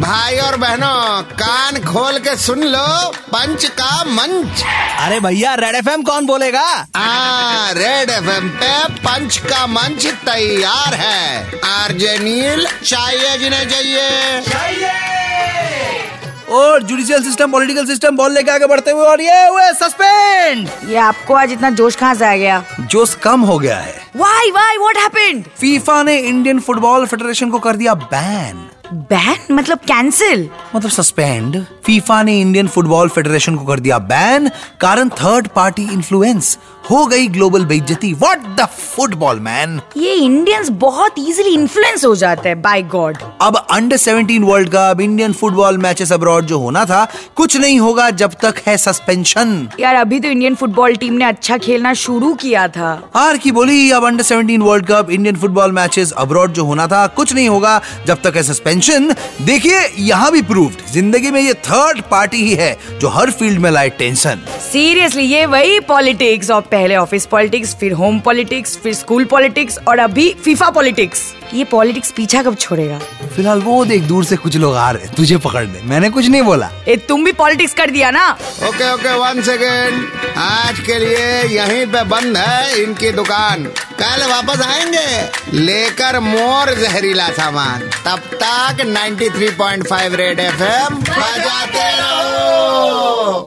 भाई और बहनों कान खोल के सुन लो पंच का मंच। अरे भैया रेड एफएम कौन बोलेगा? रेड एफएम पे पंच का मंच तैयार है। आरजे नील चाहिए जिन्हें चाहिए और judicial system political system ball लेके आगे बढ़ते हुए और ये हुए सस्पेंड। ये आपको आज इतना जोश कहाँ से आ गया? जोश कम हो गया है। Why? What happened? फीफा ने इंडियन फुटबॉल फेडरेशन को कर दिया बैन मतलब कैंसिल मतलब सस्पेंड। फीफा ने इंडियन फुटबॉल फेडरेशन को कर दिया बैन कारण थर्ड पार्टी इन्फ्लुएंस। हो गई ग्लोबल बेइज्जती। What the football man. ये इंडियंस बहुत इजीली इन्फ्लुएंस हो जाते हैं बाय गॉड। अब under 17 world cup Indian football matches abroad जो होना था कुछ नहीं होगा जब तक है सस्पेंशन। यार अभी तो इंडियन फुटबॉल टीम ने अच्छा खेलना शुरू किया था। हार की बोली। अब under 17 world cup Indian football matches abroad जो होना था कुछ नहीं होगा जब तक है सस्पेंशन। देखिए यहाँ भी प्रूव्ड जिंदगी में ये थर्ड पार्टी ही है जो हर फील्ड में लाए टेंशन। सीरियसली ये वही पॉलिटिक्स। पहले ऑफिस पॉलिटिक्स फिर होम पॉलिटिक्स फिर स्कूल पॉलिटिक्स और अभी फीफा पॉलिटिक्स। ये पॉलिटिक्स पीछा कब छोड़ेगा? फिलहाल वो देख दूर से कुछ लोग आ रहे हैं तुझे पकड़ने। मैंने कुछ नहीं बोला। तुम भी पॉलिटिक्स कर दिया ना। Okay one second. आज के लिए यहीं पे बंद है इनकी दुकान। कल वापस आएंगे लेकर मोर जहरीला सामान। तब तक 93.5 रेड FM बजाते रहो।